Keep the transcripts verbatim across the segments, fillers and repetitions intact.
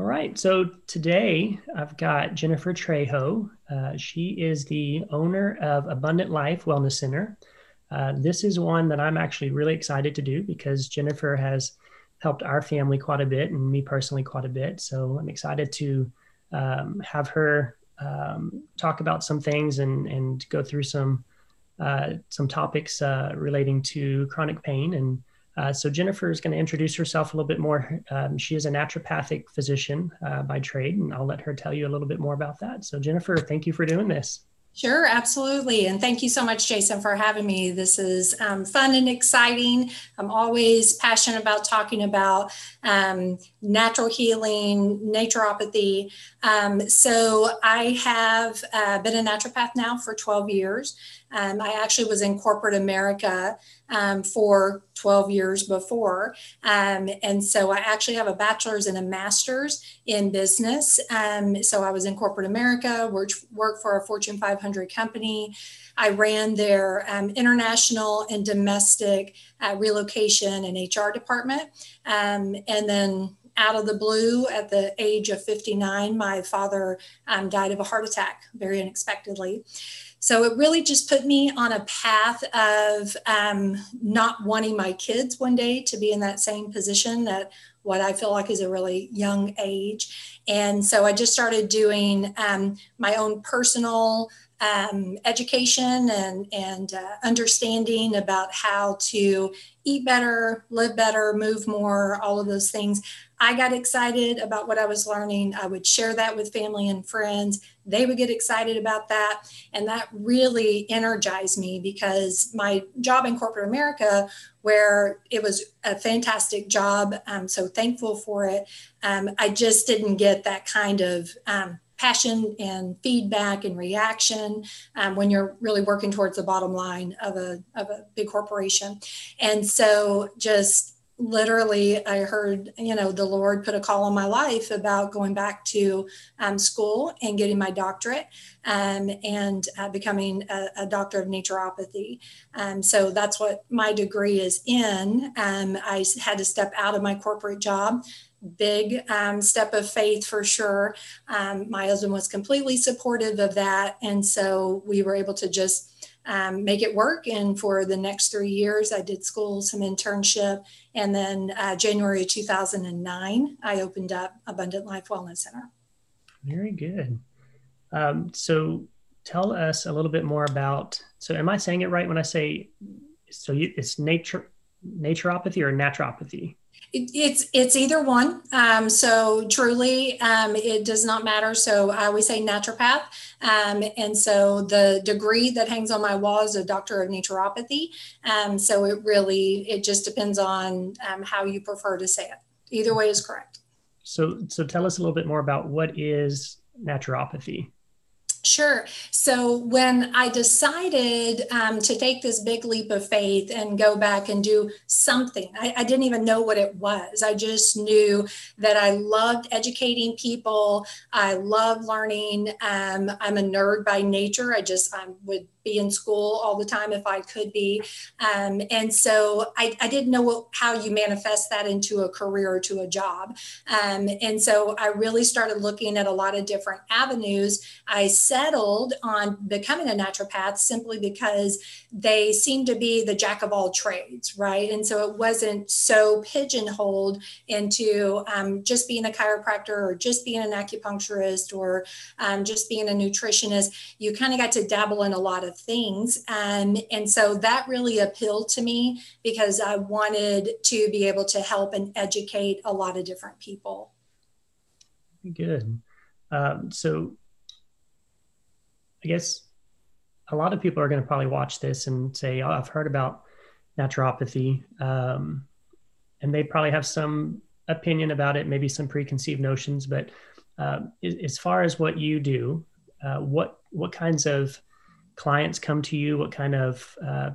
All right, so today I've got Jennifer Trejo. Uh, she is the owner of Abundant Life Wellness Center. Uh, this is one that I'm actually really excited to do because Jennifer has helped our family quite a bit and me personally quite a bit. So I'm excited to um, have her um, talk about some things and, and go through some, uh, some topics uh, relating to chronic pain. And Uh, so Jennifer is going to introduce herself a little bit more. Um, she is a naturopathic physician uh, by trade, and I'll let her tell you a little bit more about that. So Jennifer, thank you for doing this. Sure, absolutely. And thank you so much, Jason, for having me. This is um, fun and exciting. I'm always passionate about talking about um, natural healing, naturopathy. Um, so I have uh, been a naturopath now for twelve years. Um, I actually was in corporate America um, for twelve years before. Um, and so I actually have a bachelor's and a master's in business. Um, so I was in corporate America, worked, worked for a Fortune five hundred company. I ran their um, international and domestic uh, relocation and H R department. Um, and then out of the blue, at the age of fifty-nine, my father um, died of a heart attack very unexpectedly. So it really just put me on a path of um, not wanting my kids one day to be in that same position at what I feel like is a really young age. And so I just started doing um, my own personal um, education and, and uh, understanding about how to eat better, live better, move more, all of those things. I got excited about what I was learning. I would share that with family and friends. They would get excited about that. And that really energized me because my job in corporate America, where it was a fantastic job, I'm so thankful for it. Um, I just didn't get that kind of um, passion and feedback and reaction um, when you're really working towards the bottom line of a, of a big corporation. And so just literally, I heard, you know, the Lord put a call on my life about going back to um, school and getting my doctorate um, and uh, becoming a, a doctor of naturopathy. Um, so that's what my degree is in. Um, I had to step out of my corporate job. Big um, step of faith for sure. Um, my husband was completely supportive of that. And so we were able to just Um, make it work. And for the next three years, I did school, some internship, and then uh, January two thousand nine, I opened up Abundant Life Wellness Center. Very good. Um, so tell us a little bit more about, so am I saying it right when I say, so you, it's nature, naturopathy or naturopathy? It, it's it's either one. Um, so truly, um, it does not matter. So I always say naturopath. Um, and so the degree that hangs on my wall is a doctor of naturopathy. Um, so it really, it just depends on um, how you prefer to say it. Either way is correct. So, so tell us a little bit more about what is naturopathy. Sure. So when I decided um, to take this big leap of faith and go back and do something, I, I didn't even know what it was. I just knew that I loved educating people. I love learning. Um, I'm a nerd by nature. I just I would be in school all the time if I could be. Um, and so I, I didn't know what, how you manifest that into a career or to a job. Um, and so I really started looking at a lot of different avenues. I settled on becoming a naturopath simply because they seemed to be the jack of all trades, right? And so it wasn't so pigeonholed into um, just being a chiropractor or just being an acupuncturist or um, just being a nutritionist. You kind of got to dabble in a lot of things. Um, and so that really appealed to me because I wanted to be able to help and educate a lot of different people. Good. Um, so I guess a lot of people are going to probably watch this and say, oh, I've heard about naturopathy. Um, and they probably have some opinion about it, maybe some preconceived notions, but uh, as far as what you do, uh, what, what kinds of clients come to you? What kind of uh,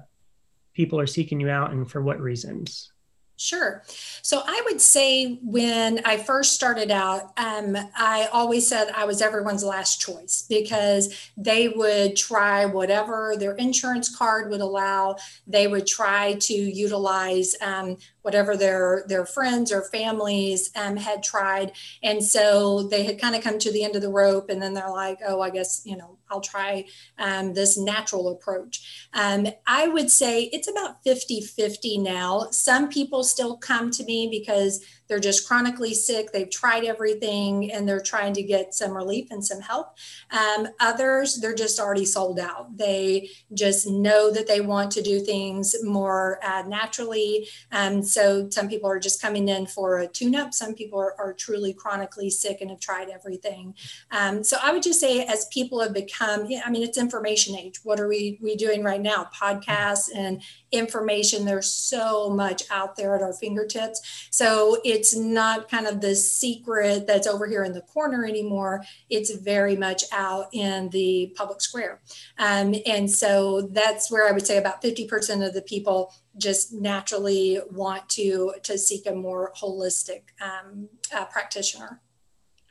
people are seeking you out and for what reasons? Sure. So I would say when I first started out, um, I always said I was everyone's last choice because they would try whatever their insurance card would allow. They would try to utilize um, whatever their, their friends or families um, had tried. And so they had kind of come to the end of the rope and then they're like, oh, I guess, you know, I'll try um, this natural approach. Um, I would say it's about fifty fifty now. Some people still come to me because they're just chronically sick. They've tried everything and they're trying to get some relief and some help. Um, others, they're just already sold out. They just know that they want to do things more uh, naturally. Um, so some people are just coming in for a tune-up. Some people are, are truly chronically sick and have tried everything. Um, so I would just say as people have become, yeah, I mean, it's information age. What are we, we doing right now? Podcasts and information. There's so much out there at our fingertips. So it's not kind of the secret that's over here in the corner anymore. It's very much out in the public square. Um, and so that's where I would say about fifty percent of the people just naturally want to, to seek a more holistic um, uh, practitioner.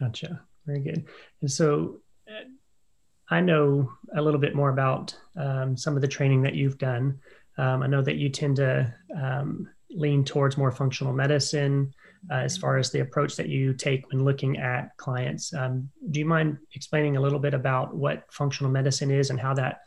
Gotcha. Very good. And so I know a little bit more about um, some of the training that you've done. Um, I know that you tend to um, lean towards more functional medicine uh, as far as the approach that you take when looking at clients. Um, do you mind explaining a little bit about what functional medicine is and how that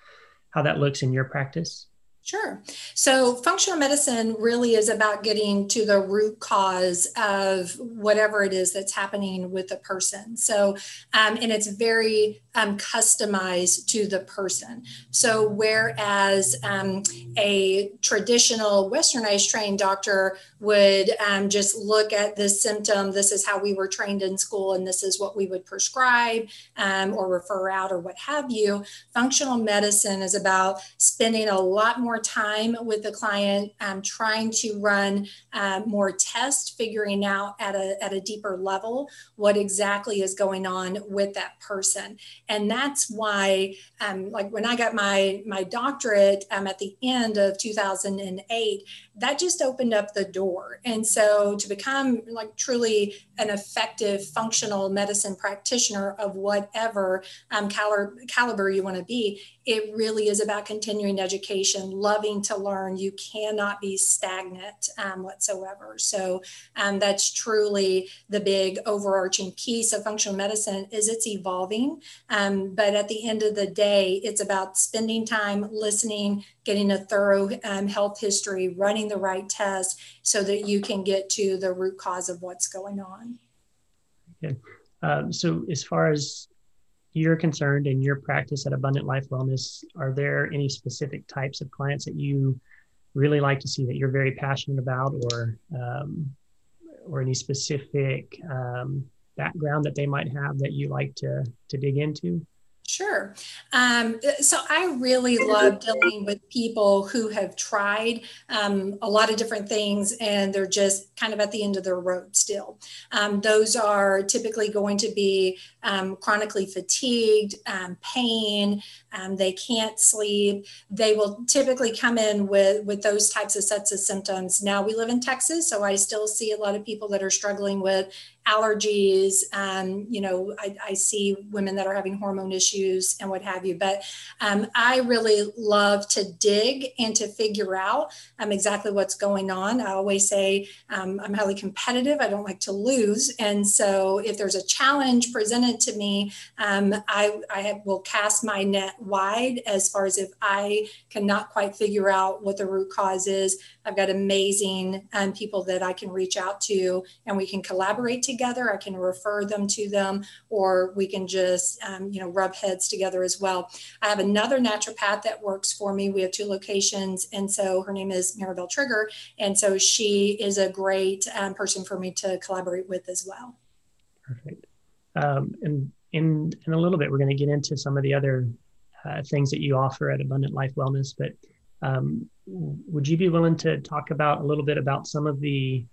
how that looks in your practice? Sure. So functional medicine really is about getting to the root cause of whatever it is that's happening with a person. So, um, and it's very um, customized to the person. So whereas um, a traditional Westernized trained doctor would um, just look at this symptom, this is how we were trained in school, and this is what we would prescribe um, or refer out or what have you. Functional medicine is about spending a lot more time with the client, um, trying to run uh, more tests, figuring out at a, at a deeper level what exactly is going on with that person. And that's why, um, like when I got my, my doctorate um, at the end of two thousand eight, that just opened up the door. And so to become like truly an effective functional medicine practitioner of whatever um, caliber, caliber you want to be, it really is about continuing education, loving to learn. You cannot be stagnant um, whatsoever. So um, that's truly the big overarching piece of functional medicine is it's evolving. Um, but at the end of the day, it's about spending time listening, getting a thorough um, health history, running the right test so that you can get to the root cause of what's going on. Okay. Um, so as far as you're concerned in your practice at Abundant Life Wellness, are there any specific types of clients that you really like to see that you're very passionate about, or um, or any specific um, background that they might have that you like to, to dig into? Sure. Um, so I really love dealing with people who have tried um, a lot of different things and they're just kind of at the end of their road still. Um, those are typically going to be um, chronically fatigued, um, pain, um, they can't sleep. They will typically come in with, with those types of sets of symptoms. Now we live in Texas, so I still see a lot of people that are struggling with allergies. Um, you know, I, I see women that are having hormone issues and what have you, but um, I really love to dig and to figure out um, exactly what's going on. I always say um, I'm highly competitive. I don't like to lose. And so if there's a challenge presented to me, um, I, I have, will cast my net wide as far as if I cannot quite figure out what the root cause is. I've got amazing um, people that I can reach out to and we can collaborate together. I can refer them to them, or we can just, um, you know, rub heads together as well. I have another naturopath that works for me. We have two locations. And so her name is Maribel Trigger. And so she is a great um, person for me to collaborate with as well. Perfect. Um, and in, in a little bit, we're going to get into some of the other uh, things that you offer at Abundant Life Wellness, but Um, would you be willing to talk about a little bit about some of the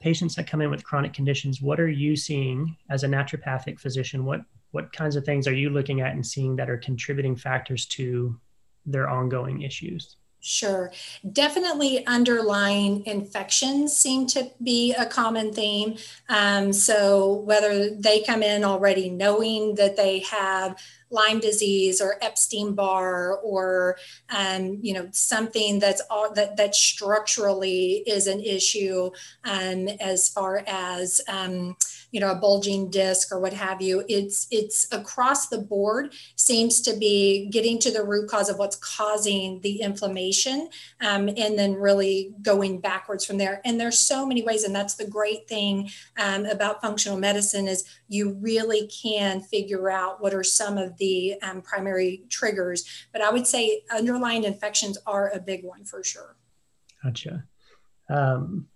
patients that come in with chronic conditions? What are you seeing as a naturopathic physician? What, what kinds of things are you looking at and seeing that are contributing factors to their ongoing issues? Sure. Definitely underlying infections seem to be a common theme. Um, so whether they come in already knowing that they have Lyme disease or Epstein Barr or, um, you know, something that's all that, that structurally is an issue um, as far as, um, you know, a bulging disc or what have you, it's, it's across the board seems to be getting to the root cause of what's causing the inflammation um, and then really going backwards from there. And there's so many ways. And that's the great thing um, about functional medicine is you really can figure out what are some of the um, primary triggers, but I would say underlying infections are a big one for sure. Gotcha. Um,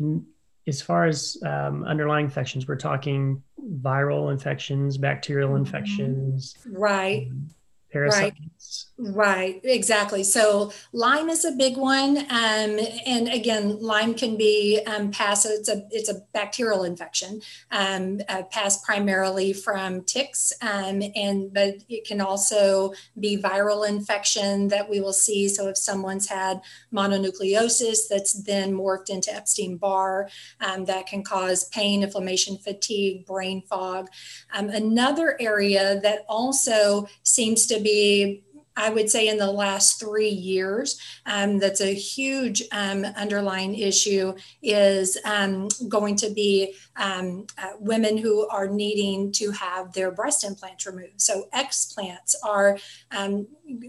n- As far as um, underlying infections, we're talking viral infections, bacterial infections. Right. Um, parasites. Right. Right, exactly. So Lyme is a big one. Um, and again, Lyme can be um, passed, it's a, it's a bacterial infection, um, uh, passed primarily from ticks. Um, and, but it can also be viral infection that we will see. So if someone's had mononucleosis that's then morphed into Epstein-Barr, um, that can cause pain, inflammation, fatigue, brain fog. Um, another area that also seems to be, I would say, in the last three years, um, that's a huge um, underlying issue is um, going to be um, uh, women who are needing to have their breast implants removed. So explants are um,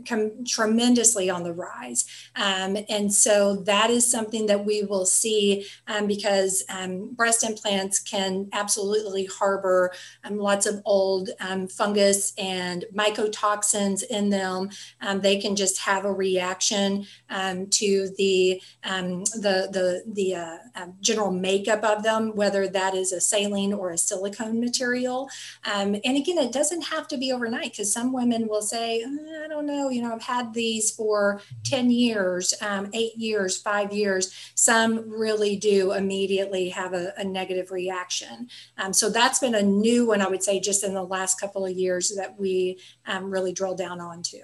come tremendously on the rise. Um, and so that is something that we will see um, because um, breast implants can absolutely harbor um, lots of old um, fungus and mycotoxins in them. Um, they can just have a reaction um, to the um, the the, the uh, uh, general makeup of them, whether that is a saline or a silicone material. Um, and again, it doesn't have to be overnight because some women will say, I don't know, you know, I've had these for ten years, um, eight years, five years. Some really do immediately have a, a negative reaction. Um, so that's been a new one, I would say, just in the last couple of years that we um, really drill down onto.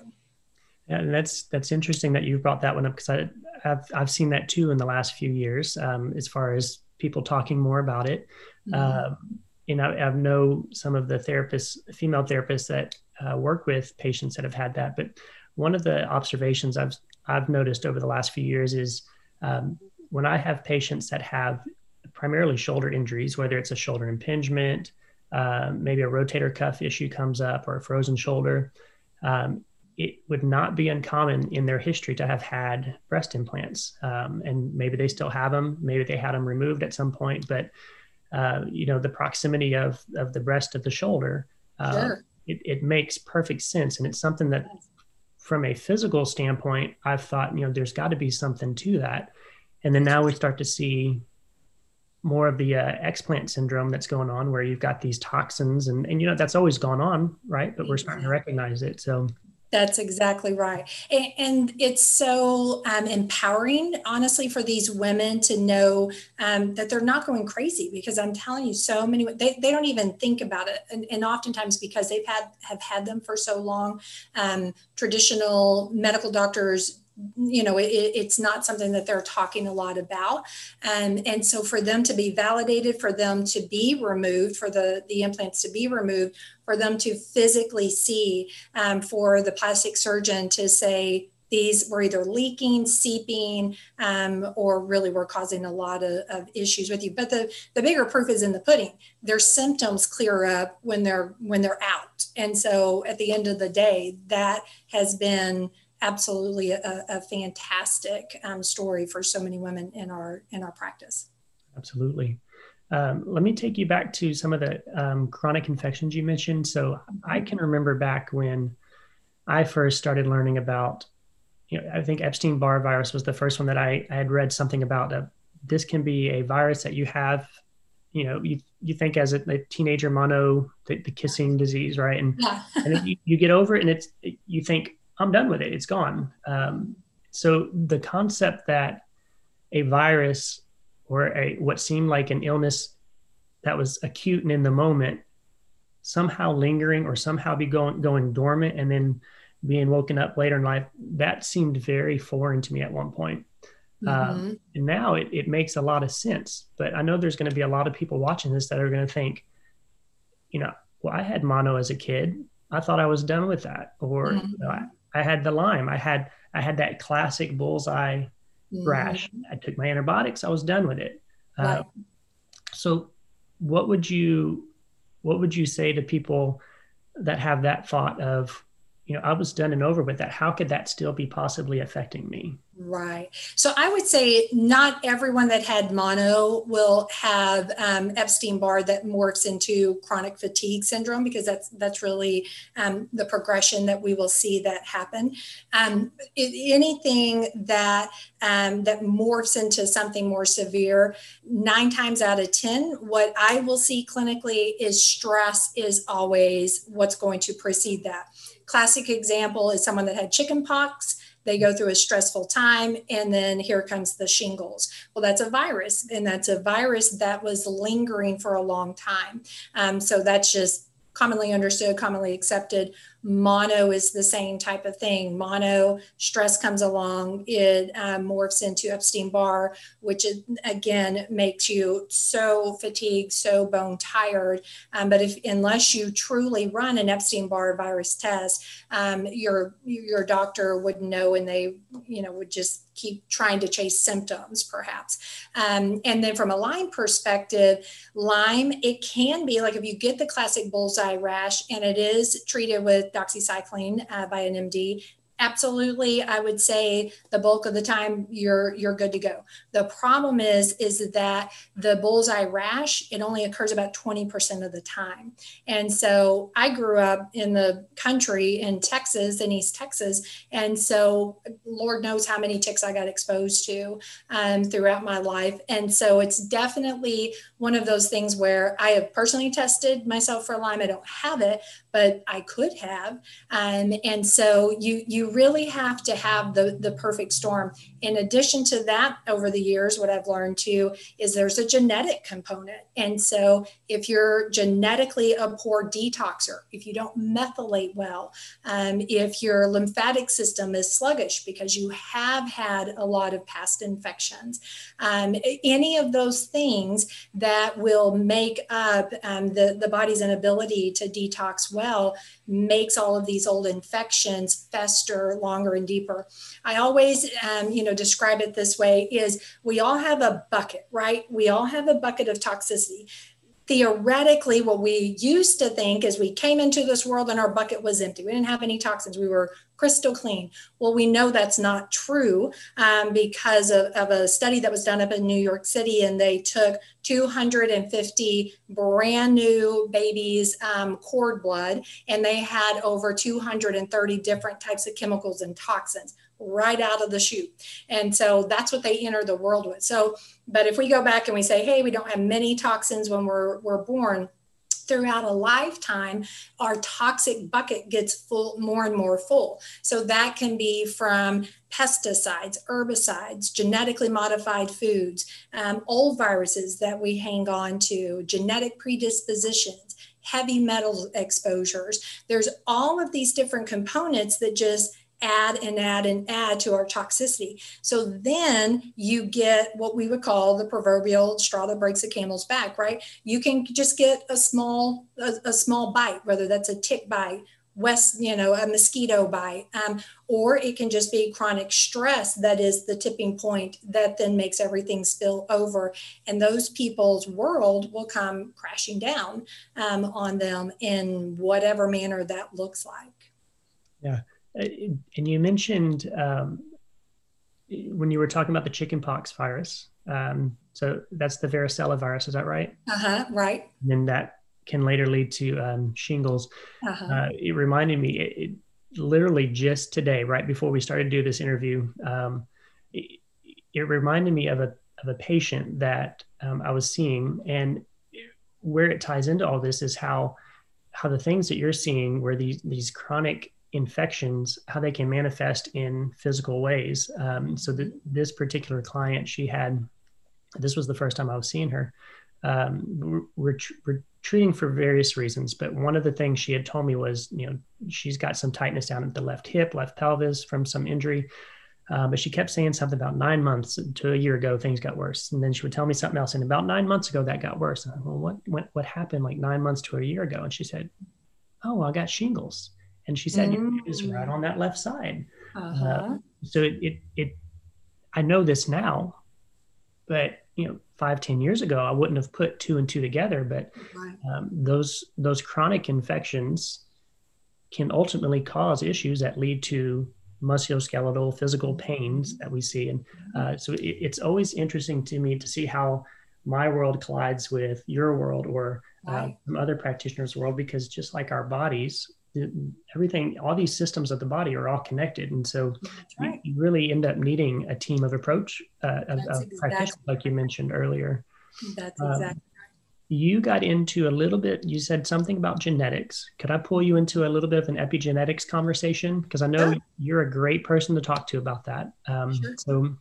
And that's that's interesting that you brought that one up because I've I've seen that too in the last few years um, as far as people talking more about it. Mm-hmm. Uh, and I, I know some of the therapists, female therapists that uh, work with patients that have had that. But one of the observations I've I've noticed over the last few years is um, when I have patients that have primarily shoulder injuries, whether it's a shoulder impingement, uh, maybe a rotator cuff issue comes up or a frozen shoulder. Um, it would not be uncommon in their history to have had breast implants. Um, and maybe they still have them. Maybe they had them removed at some point, but uh, you know, the proximity of, of the breast to the shoulder, uh, sure. it, it makes perfect sense. And it's something that from a physical standpoint, I've thought, you know, there's got to be something to that. And then now we start to see more of the uh, explant syndrome that's going on where you've got these toxins and, and, you know, that's always gone on, right? But we're starting to recognize it. So that's exactly right. And, and it's so um, empowering, honestly, for these women to know um, that they're not going crazy because I'm telling you so many, they, they don't even think about it. And, and oftentimes because they've had, have had them for so long, um, traditional medical doctors, you know, it, it's not something that they're talking a lot about. Um, and so for them to be validated, for them to be removed, for the, the implants to be removed, for them to physically see, um, for the plastic surgeon to say, these were either leaking, seeping, um, or really were causing a lot of, of issues with you. But the, the bigger proof is in the pudding. Their symptoms clear up when they're when they're out. And so at the end of the day, that has been absolutely a, a fantastic um, story for so many women in our in our practice. Absolutely. Um, let me take you back to some of the um, chronic infections you mentioned. So I can remember back when I first started learning about, you know, I think Epstein-Barr virus was the first one that I, I had read something about. Uh, this can be a virus that you have, you know, you you think as a, a teenager mono, the, the kissing disease, right? And, yeah. and then you, you get over it and it's you think, I'm done with it. It's gone. Um, so the concept that a virus or a, what seemed like an illness that was acute and in the moment somehow lingering or somehow be going, going dormant and then being woken up later in life, that seemed very foreign to me at one point. Mm-hmm. Um, and now it, it makes a lot of sense, but I know there's going to be a lot of people watching this that are going to think, you know, well, I had mono as a kid. I thought I was done with that. Or mm-hmm. you know, I, I had the Lyme. I had, I had that classic bullseye mm-hmm. rash. I took my antibiotics. I was done with it. Right. Uh, so what would you, what would you say to people that have that thought of, you know, I was done and over with that. How could that still be possibly affecting me? Right. So I would say not everyone that had mono will have um, Epstein Barr that morphs into chronic fatigue syndrome, because that's that's really um, the progression that we will see that happen. Um, it, anything that um, that morphs into something more severe, nine times out of ten, what I will see clinically is stress is always what's going to precede that. Classic example is someone that had chicken pox. They go through a stressful time, and then here comes the shingles. Well, that's a virus, and that's a virus that was lingering for a long time. Um, so that's just commonly understood, commonly accepted. Mono is the same type of thing. Mono, stress comes along, it um, morphs into Epstein-Barr, which is, again, makes you so fatigued, so bone tired. Um, but if unless you truly run an Epstein-Barr virus test, um, your your doctor would know, and they you know would just keep trying to chase symptoms, perhaps. Um, and then from a Lyme perspective, Lyme, it can be like if you get the classic bullseye rash and it is treated with doxycycline uh, by an M D, absolutely, I would say the bulk of the time you're you're good to go. The problem is is that the bullseye rash, it only occurs about twenty percent of the time. And so I grew up in the country in Texas, in East Texas, and so Lord knows how many ticks I got exposed to um, throughout my life. And so it's definitely one of those things where I have personally tested myself for Lyme. I don't have it, but I could have. Um, and so you you really have to have the, the perfect storm. In addition to that, over the years, what I've learned too, is there's a genetic component. And so if you're genetically a poor detoxer, if you don't methylate well, um, if your lymphatic system is sluggish because you have had a lot of past infections, um, any of those things that will make up um, the, the body's inability to detox well makes all of these old infections fester longer and deeper. I always, um, you know, describe it this way is we all have a bucket, right? We all have a bucket of toxicity. Theoretically, what we used to think is we came into this world and our bucket was empty. We didn't have any toxins. We were crystal clean. Well, we know that's not true um, because of, of a study that was done up in New York City, and they took two hundred fifty brand new babies' um, cord blood, and they had over two hundred thirty different types of chemicals and toxins right out of the chute. And so that's what they enter the world with. So, but if we go back and we say, hey, we don't have many toxins when we're, we're born, throughout a lifetime, our toxic bucket gets full, more and more full. So that can be from pesticides, herbicides, genetically modified foods, um, old viruses that we hang on to, genetic predispositions, heavy metal exposures. There's all of these different components that just add and add and add to our toxicity. So then you get what we would call the proverbial straw that breaks the camel's back, right? You can just get a small, a, a small bite, whether that's a tick bite, West, you know, a mosquito bite, um, or it can just be chronic stress that is the tipping point that then makes everything spill over. And those people's world will come crashing down um, on them in whatever manner that looks like. Yeah. And you mentioned um, when you were talking about the chickenpox virus. Um, so that's the varicella virus, is that right? Uh-huh, right. And then that can later lead to um, shingles. Uh-huh. Uh, it reminded me, it, it literally just today, right before we started to do this interview, um, it, it reminded me of a of a patient that um, I was seeing, and where it ties into all this is how how the things that you're seeing were these these chronic infections, how they can manifest in physical ways. Um, so that this particular client, she had, this was the first time I was seeing her, um, we're, we're, tr- we're treating for various reasons. But one of the things she had told me was, you know, she's got some tightness down at the left hip, left pelvis from some injury. Uh, but she kept saying something about nine months to a year ago, things got worse. And then she would tell me something else. And about nine months ago, that got worse. And I'm like, well, what, what, what happened like nine months to a year ago? And she said, oh, I got shingles. And she said, mm-hmm. it was right on that left side. Uh-huh. Uh, so it, it, it, I know this now, but you know, five, ten years ago, I wouldn't have put two and two together, but right. um, those, those chronic infections can ultimately cause issues that lead to musculoskeletal, physical pains that we see. And uh, so it, it's always interesting to me to see how my world collides with your world or uh, right. some other practitioners' world, because just like our bodies, everything, all these systems of the body are all connected. And so right. you really end up needing a team of approach, uh, of, of exactly. practitioners, like you mentioned earlier. That's um, exactly. You got into a little bit, you said something about genetics. Could I pull you into a little bit of an epigenetics conversation? Because I know yeah. you're a great person to talk to about that. Um, sure. So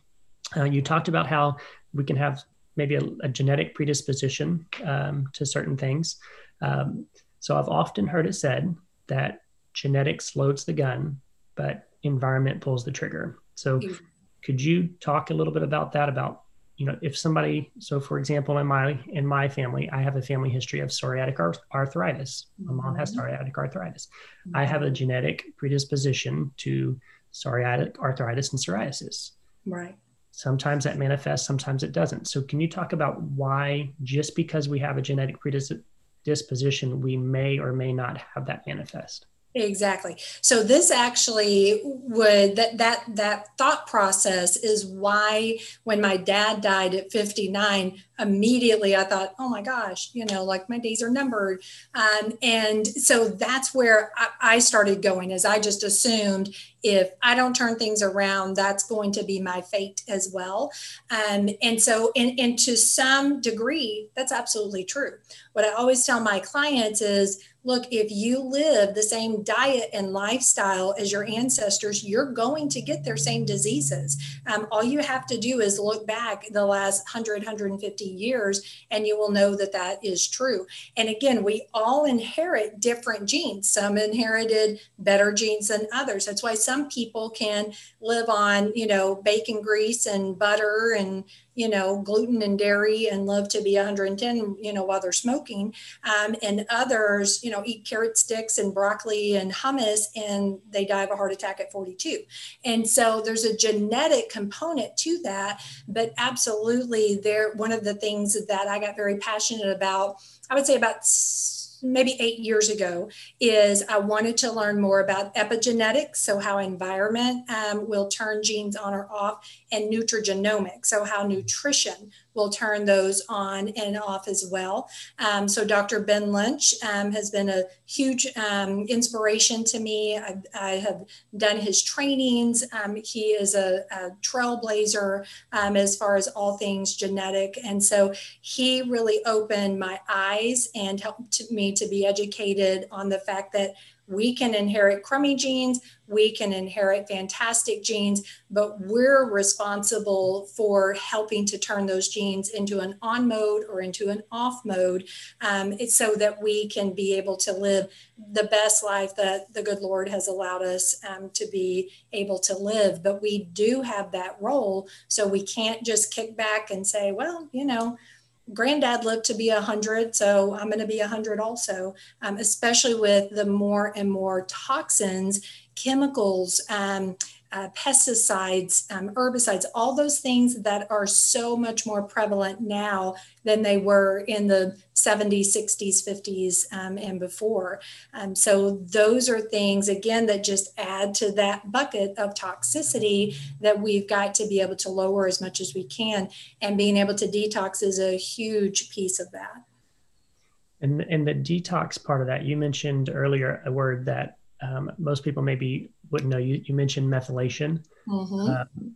uh, you talked about how we can have maybe a, a genetic predisposition um, to certain things. Um, so I've often heard it said that genetics loads the gun, but environment pulls the trigger. So exactly. could you talk a little bit about that, about you know, if somebody, so for example, in my, in my family, I have a family history of psoriatic arthritis. My mom has psoriatic arthritis. Mm-hmm. I have a genetic predisposition to psoriatic arthritis and psoriasis. Right. Sometimes that manifests, sometimes it doesn't. So can you talk about why, just because we have a genetic predisposition, we may or may not have that manifest? Exactly. So this actually would, that, that, that thought process is why when my dad died at fifty-nine, immediately I thought, oh my gosh, you know, like my days are numbered. Um, and so that's where I, I started going, is I just assumed if I don't turn things around, that's going to be my fate as well. Um, and so, and, and to some degree, that's absolutely true. What I always tell my clients is, look, if you live the same diet and lifestyle as your ancestors, you're going to get their same diseases. Um, all you have to do is look back the last one hundred, one hundred fifty years, and you will know that that is true. And again, we all inherit different genes. Some inherited better genes than others. That's why some people can live on, you know, bacon grease and butter and, you know, gluten and dairy and love to be one hundred ten, you know, while they're smoking. Um, and others, you know, eat carrot sticks and broccoli and hummus and they die of a heart attack at forty-two. And so there's a genetic component to that, but absolutely there, one of the things that I got very passionate about, I would say about maybe eight years ago, is I wanted to learn more about epigenetics, so how environment um, will turn genes on or off, and neutrogenomics, so how nutrition will turn those on and off as well. Um, so Doctor Ben Lynch um, has been a huge um, inspiration to me. I, I have done his trainings. Um, he is a, a trailblazer um, as far as all things genetic. And so he really opened my eyes and helped me to be educated on the fact that we can inherit crummy genes, we can inherit fantastic genes, but we're responsible for helping to turn those genes into an on mode or into an off mode, um, it's so that we can be able to live the best life that the good Lord has allowed us um, to be able to live. But we do have that role, so we can't just kick back and say, well, you know, Granddad lived to be one hundred, so I'm going to be one hundred also, um, especially with the more and more toxins, chemicals, um, uh, pesticides, um, herbicides, all those things that are so much more prevalent now than they were in the seventies, sixties, fifties, um, and before. Um, so those are things, again, that just add to that bucket of toxicity that we've got to be able to lower as much as we can. And being able to detox is a huge piece of that. And, and the detox part of that, you mentioned earlier a word that um, most people maybe wouldn't know. You, you mentioned methylation. Mm-hmm. um,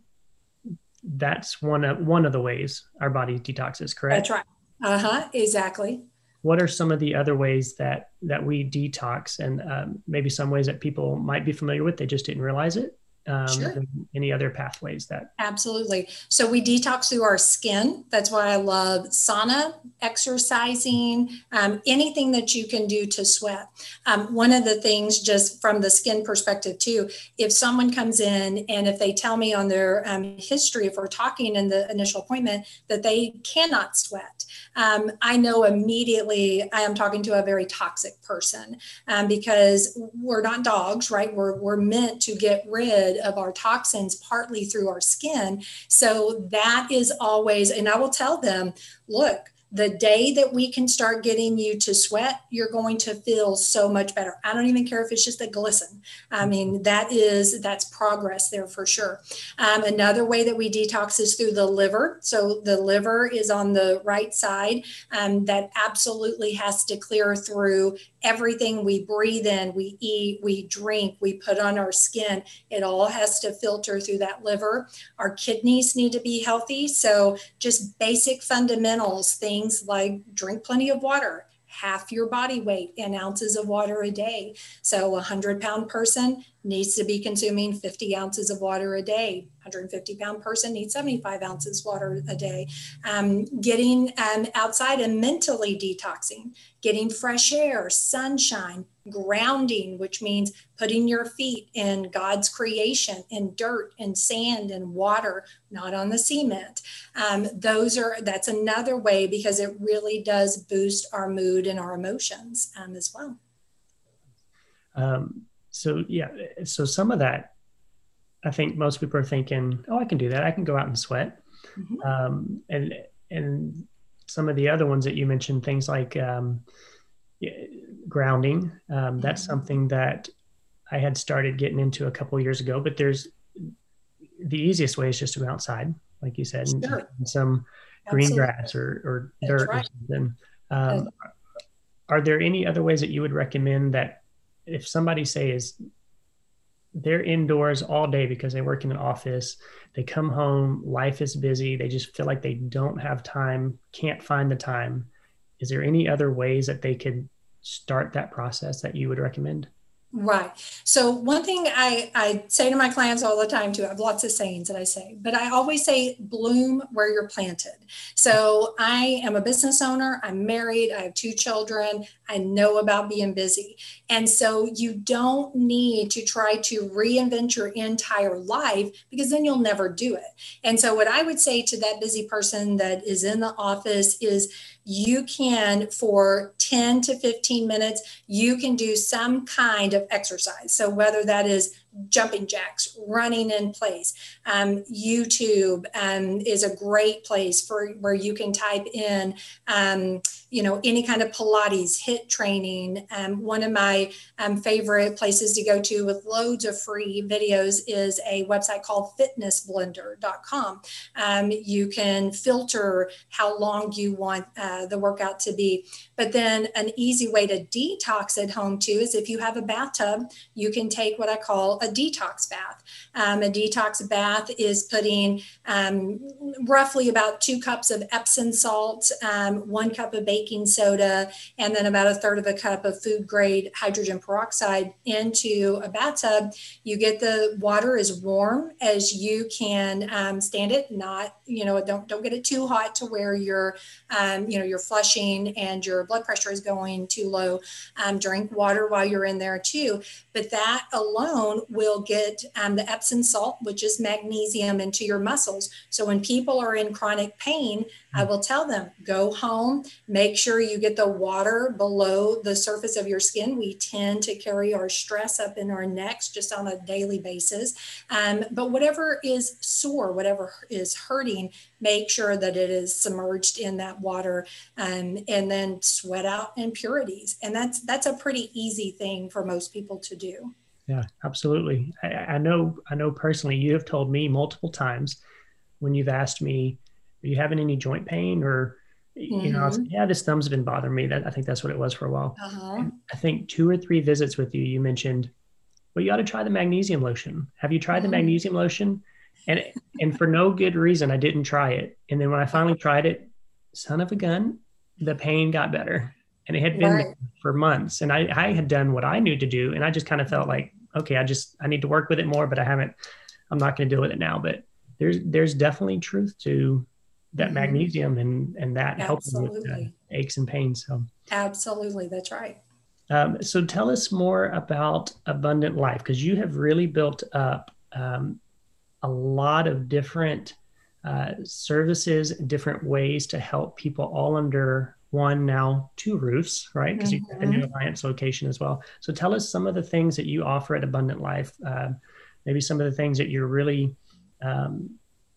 that's one of, one of the ways our body detoxes, correct? That's right. Uh-huh, exactly. What are some of the other ways that, that we detox, and um, maybe some ways that people might be familiar with, they just didn't realize it? um, sure. than any other pathways that. Absolutely. So we detox through our skin. That's why I love sauna, exercising, um, anything that you can do to sweat. Um, one of the things just from the skin perspective too, if someone comes in and if they tell me on their um, history, if we're talking in the initial appointment that they cannot sweat, um, I know immediately I am talking to a very toxic person um, because we're not dogs, right? We're, we're meant to get rid of our toxins partly through our skin. So that is always, and I will tell them, look, the day that we can start getting you to sweat, you're going to feel so much better. I don't even care if it's just a glisten. I mean, that is, that's progress there for sure. Um, another way that we detox is through the liver. So the liver is on the right side. Um, that absolutely has to clear through everything we breathe in, we eat, we drink, we put on our skin. It all has to filter through that liver. Our kidneys need to be healthy. So just basic fundamentals, things like drink plenty of water, half your body weight in ounces of water a day. So a hundred pound person needs to be consuming fifty ounces of water a day. one hundred fifty pound person needs seventy-five ounces of water a day. Um, getting um, outside and mentally detoxing, getting fresh air, sunshine, grounding, which means putting your feet in God's creation, in dirt and sand and water, not on the cement. Um, those are, that's another way because it really does boost our mood and our emotions um, as well. Um, So yeah, so some of that, I think most people are thinking, oh, I can do that. I can go out and sweat. Mm-hmm. Um, and and some of the other ones that you mentioned, things like um, grounding, um, that's mm-hmm. something that I had started getting into a couple of years ago, but there's the easiest way is just to go outside, like you said, sure. and, and some Absolutely. green grass or, or dirt right. or something. Um, are there any other ways that you would recommend that if somebody says they're indoors all day because they work in an office, they come home, life is busy, they just feel like they don't have time, can't find the time. Is there any other ways that they could start that process that you would recommend? Right. So one thing I, I say to my clients all the time too, I have lots of sayings that I say, but I always say bloom where you're planted. So I am a business owner. I'm married. I have two children. I know about being busy. And so you don't need to try to reinvent your entire life because then you'll never do it. And so what I would say to that busy person that is in the office is, you can, for ten to fifteen minutes, you can do some kind of exercise. So whether that is jumping jacks, running in place, um, YouTube um, is a great place for where you can type in, um, you know, any kind of Pilates, HIIT training. Um, one of my um, favorite places to go to with loads of free videos is a website called fitness blender dot com. Um, you can filter how long you want uh, the workout to be. But then an easy way to detox at home too is if you have a bathtub, you can take what I call a detox bath. Um, a detox bath is putting um, roughly about two cups of Epsom salt, um, one cup of baking soda, and then about a third of a cup of food grade hydrogen peroxide into a bathtub. You get the water as warm as you can um, stand it. Not, you know, don't don't get it too hot to where you're, um, you know, you're flushing and your blood pressure is going too low. Um, drink water while you're in there too. But that alone will get um, the Epsom salt, which is magnesium, into your muscles. So when people are in chronic pain, I will tell them, go home, make sure you get the water below the surface of your skin. We tend to carry our stress up in our necks just on a daily basis. Um, but whatever is sore, whatever is hurting, make sure that it is submerged in that water, um, and then sweat out impurities. And that's, that's a pretty easy thing for most people to do. Yeah, absolutely. I, I know, I know personally, you have told me multiple times when you've asked me, are you having any joint pain? Or, mm-hmm. you know, I was, yeah, this thumb's been bothering me. That I think that's what it was for a while. Uh-huh. I think two or three visits with you, you mentioned, well, you ought to try the magnesium lotion. Have you tried mm-hmm. the magnesium lotion? And, and for no good reason, I didn't try it. And then when I finally tried it, son of a gun, the pain got better. And it had been right. for months. And I, I had done what I knew to do. And I just kind of felt like, okay, I just, I need to work with it more, but I haven't, I'm not going to deal with it now. But there's, there's definitely truth to that mm-hmm. magnesium and, and that helping with uh, aches and pains. So absolutely. That's right. Um, so tell us more about Abundant Life, because you have really built up um, a lot of different uh, services, different ways to help people all under one, now two roofs, right? Because mm-hmm. you've got the new Alliance location as well. So tell us some of the things that you offer at Abundant Life, uh, maybe some of the things that you're really um,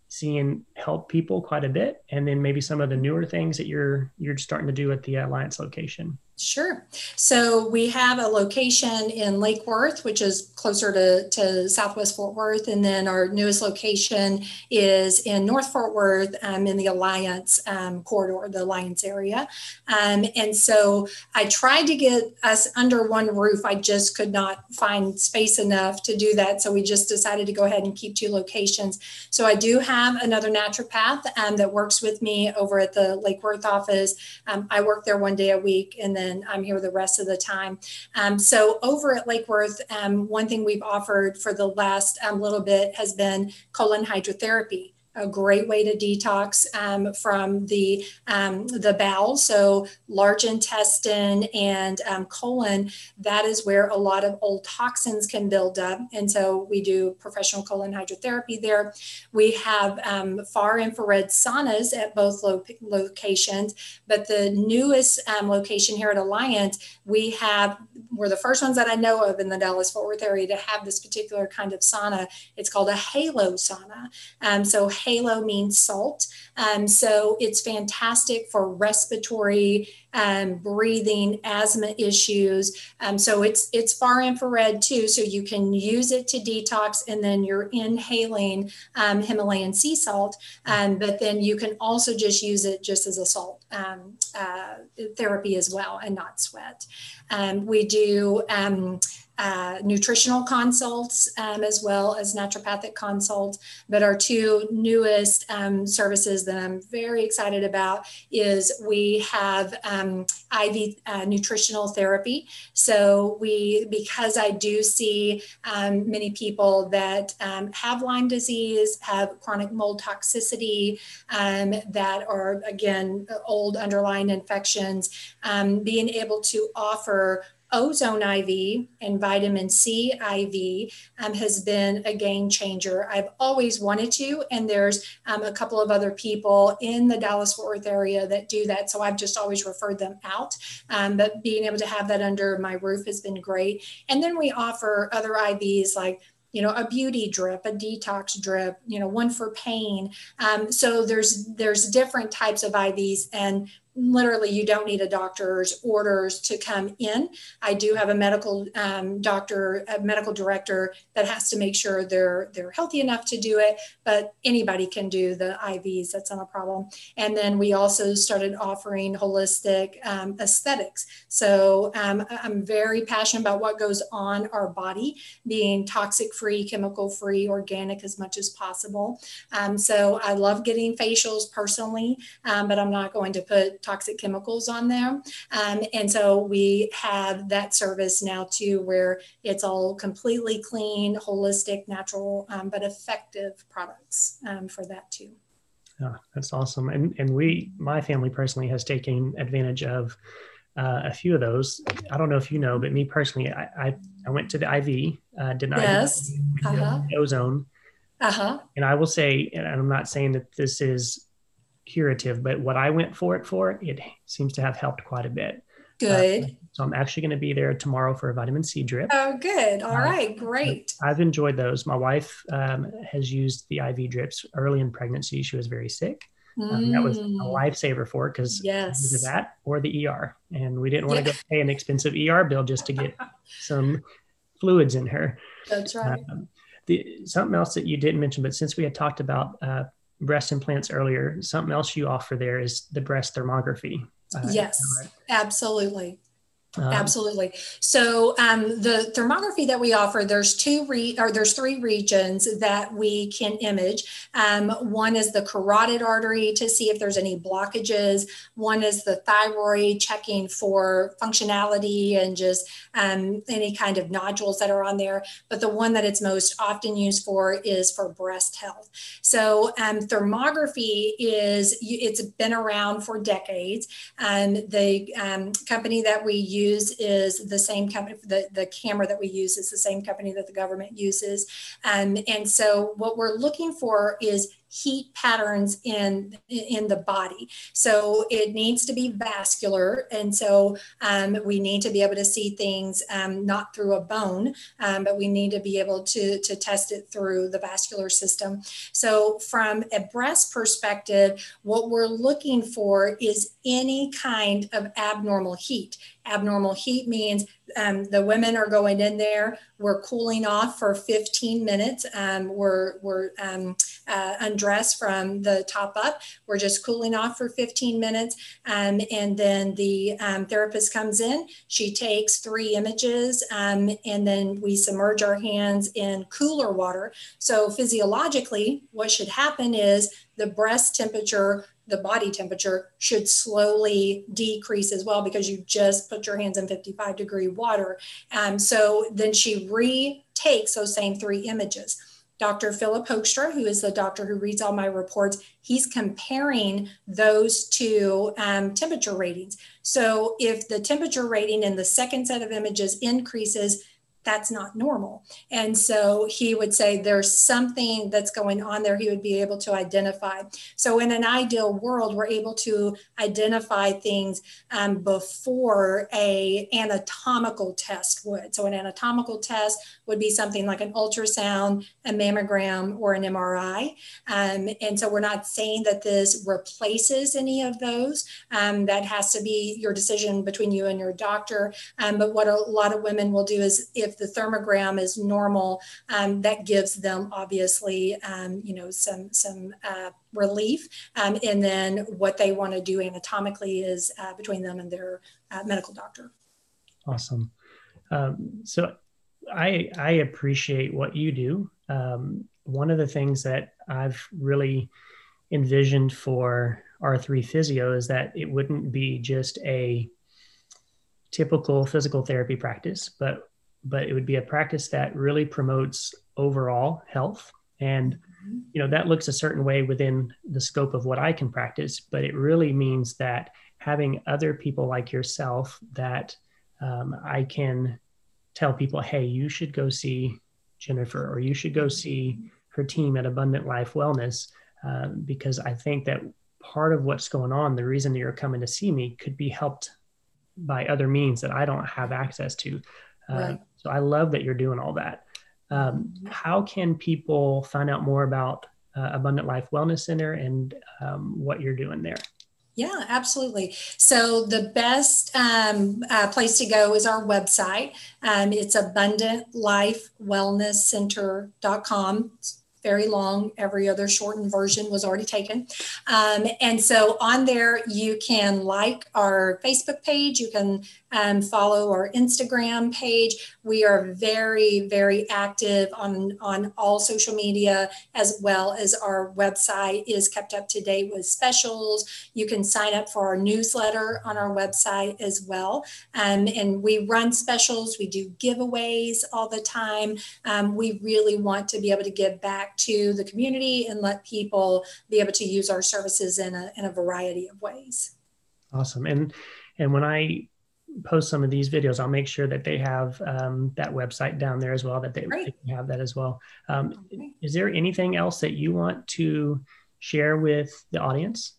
seeing help people quite a bit, and then maybe some of the newer things that you're you're starting to do at the Alliance location. Sure. So we have a location in Lake Worth, which is closer to, to Southwest Fort Worth. And then our newest location is in North Fort Worth, um, in the Alliance um, corridor, the Alliance area. Um, and so I tried to get us under one roof. I just could not find space enough to do that. So we just decided to go ahead and keep two locations. So I do have another naturopath um, that works with me over at the Lake Worth office. Um, I work there one day a week, and then and I'm here the rest of the time. Um, so over at Lake Worth, um, one thing we've offered for the last um, little bit has been colon hydrotherapy, a great way to detox um, from the, um, the bowel. So large intestine and um, colon, that is where a lot of old toxins can build up. And so we do professional colon hydrotherapy there. We have um, far infrared saunas at both lo- locations, but the newest um, location here at Alliance, we have, we're the first ones that I know of in the Dallas-Fort Worth area to have this particular kind of sauna. It's called a halo sauna. Um, so halo means salt. Um, so it's fantastic for respiratory, um, breathing, asthma issues. Um, so it's, it's far infrared too. So you can use it to detox, and then you're inhaling um, Himalayan sea salt. Um, but then you can also just use it just as a salt um, uh, therapy as well, and not sweat. Um, we do um, Uh, nutritional consults um, as well as naturopathic consults. But our two newest um, services that I'm very excited about is we have um, I V uh, nutritional therapy. So we, because I do see um, many people that um, have Lyme disease, have chronic mold toxicity, um, that are, again, old underlying infections, um, being able to offer ozone I V and vitamin C I V um, has been a game changer. I've always wanted to, and there's um, a couple of other people in the Dallas-Fort Worth area that do that. So I've just always referred them out. Um, but being able to have that under my roof has been great. And then we offer other I Vs like, you know, a beauty drip, a detox drip, you know, one for pain. Um, so there's, there's different types of I Vs, and literally you don't need a doctor's orders to come in. I do have a medical um, doctor, a medical director that has to make sure they're, they're healthy enough to do it, but anybody can do the I Vs. That's not a problem. And then we also started offering holistic um, aesthetics. So um, I'm very passionate about what goes on our body, being toxic free, chemical free, organic as much as possible. Um, so I love getting facials personally, um, but I'm not going to put toxic chemicals on there. Um, and so we have that service now too, where it's all completely clean, holistic, natural, um, but effective products um, for that too. Oh, that's awesome. And, and we, my family personally has taken advantage of uh, a few of those. I don't know if you know, but me personally, I, I, I went to the I V, uh, did not yes. uh-huh. ozone. Uh-huh. And I will say, and I'm not saying that this is curative, but what I went for it for, it seems to have helped quite a bit. Good. Uh, so I'm actually going to be there tomorrow for a vitamin C drip. Oh, good. All uh, right. Great. I've enjoyed those. My wife um, has used the I V drips early in pregnancy. She was very sick. Mm. Um, that was a lifesaver for her, because yes. either that or the E R. And we didn't want to yeah. go pay an expensive E R bill just to get some fluids in her. That's right. Um, the, something else that you didn't mention, but since we had talked about uh, breast implants earlier, something else you offer there is the breast thermography. Uh, yes, right? Absolutely. Um, Absolutely. So um, the thermography that we offer, there's two re or there's three regions that we can image. Um, one is the carotid artery to see if there's any blockages. One is the thyroid, checking for functionality and just um, any kind of nodules that are on there. But the one that it's most often used for is for breast health. So um, thermography is, it's been around for decades. And um, the um, company that we use is the same company, the, the camera that we use is the same company that the government uses. Um, and so what we're looking for is heat patterns in, in the body. So it needs to be vascular. And so um, we need to be able to see things um, not through a bone, um, but we need to be able to, to test it through the vascular system. So from a breast perspective, what we're looking for is any kind of abnormal heat. Abnormal heat means um, the women are going in there, we're cooling off for fifteen minutes, um, we're, we're um, uh, undressed from the top up, we're just cooling off for fifteen minutes, um, and then the um, therapist comes in, she takes three images, um, and then we submerge our hands in cooler water. So physiologically, what should happen is the breast temperature, the body temperature should slowly decrease as well, because you just put your hands in fifty-five degree water. Um, so then she retakes those same three images. Doctor Philip Hoekstra, who is the doctor who reads all my reports, he's comparing those two um, temperature ratings. So if the temperature rating in the second set of images increases, that's not normal. And so he would say there's something that's going on there. He would be able to identify. So in an ideal world, we're able to identify things um, before a anatomical test would. So an anatomical test would be something like an ultrasound, a mammogram, or an M R I. Um, and so we're not saying that this replaces any of those. Um, that has to be your decision between you and your doctor. Um, but what a lot of women will do is, if the thermogram is normal, um, that gives them obviously, um, you know, some some uh, relief. Um, and then what they want to do anatomically is uh, between them and their uh, medical doctor. Awesome. Um, so I I appreciate what you do. Um, one of the things that I've really envisioned for R three Physio is that it wouldn't be just a typical physical therapy practice, but but it would be a practice that really promotes overall health. And, you know, that looks a certain way within the scope of what I can practice, but it really means that having other people like yourself that um, I can tell people, hey, you should go see Jennifer, or you should go see her team at Abundant Life Wellness, uh, because I think that part of what's going on, the reason that you're coming to see me, could be helped by other means that I don't have access to. Uh, right. So I love that you're doing all that. Um, how can people find out more about uh, Abundant Life Wellness Center and um, what you're doing there? Yeah, absolutely. So the best um, uh, place to go is our website. Um, it's Abundant Life Wellness Center dot com. Very long, every other shortened version was already taken. Um, and so on there, you can like our Facebook page, you can um, follow our Instagram page. We are very, very active on, on all social media, as well as our website is kept up to date with specials. You can sign up for our newsletter on our website as well. Um, and we run specials, we do giveaways all the time. Um, we really want to be able to give back to the community and let people be able to use our services in a, in a variety of ways. Awesome. And, and when I post some of these videos, I'll make sure that they have um, that website down there as well, that they, they can have that as well. Um, okay. Is there anything else that you want to share with the audience?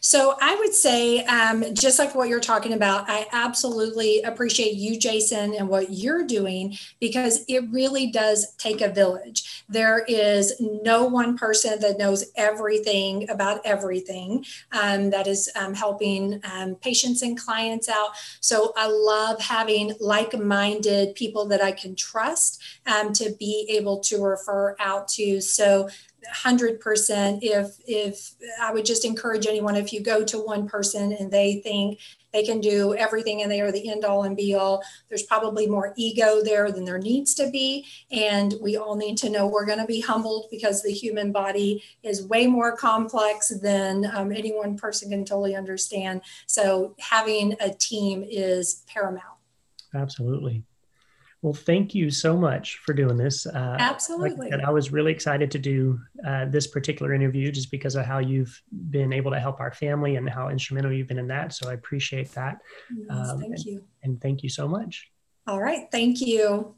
So I would say, um, just like what you're talking about, I absolutely appreciate you, Jason, and what you're doing, because it really does take a village. There is no one person that knows everything about everything um, that is um, helping um, patients and clients out. So I love having like-minded people that I can trust um, to be able to refer out to. So one hundred percent if, if I would just encourage anyone, if you go to one person and they think they can do everything and they are the end all and be all, there's probably more ego there than there needs to be. And we all need to know we're going to be humbled, because the human body is way more complex than um, any one person can totally understand. So having a team is paramount. Absolutely. Well, thank you so much for doing this. Uh, Absolutely. Like I said, I was really excited to do uh, this particular interview just because of how you've been able to help our family and how instrumental you've been in that. So I appreciate that. Yes, um, thank and, you. And thank you so much. All right. Thank you.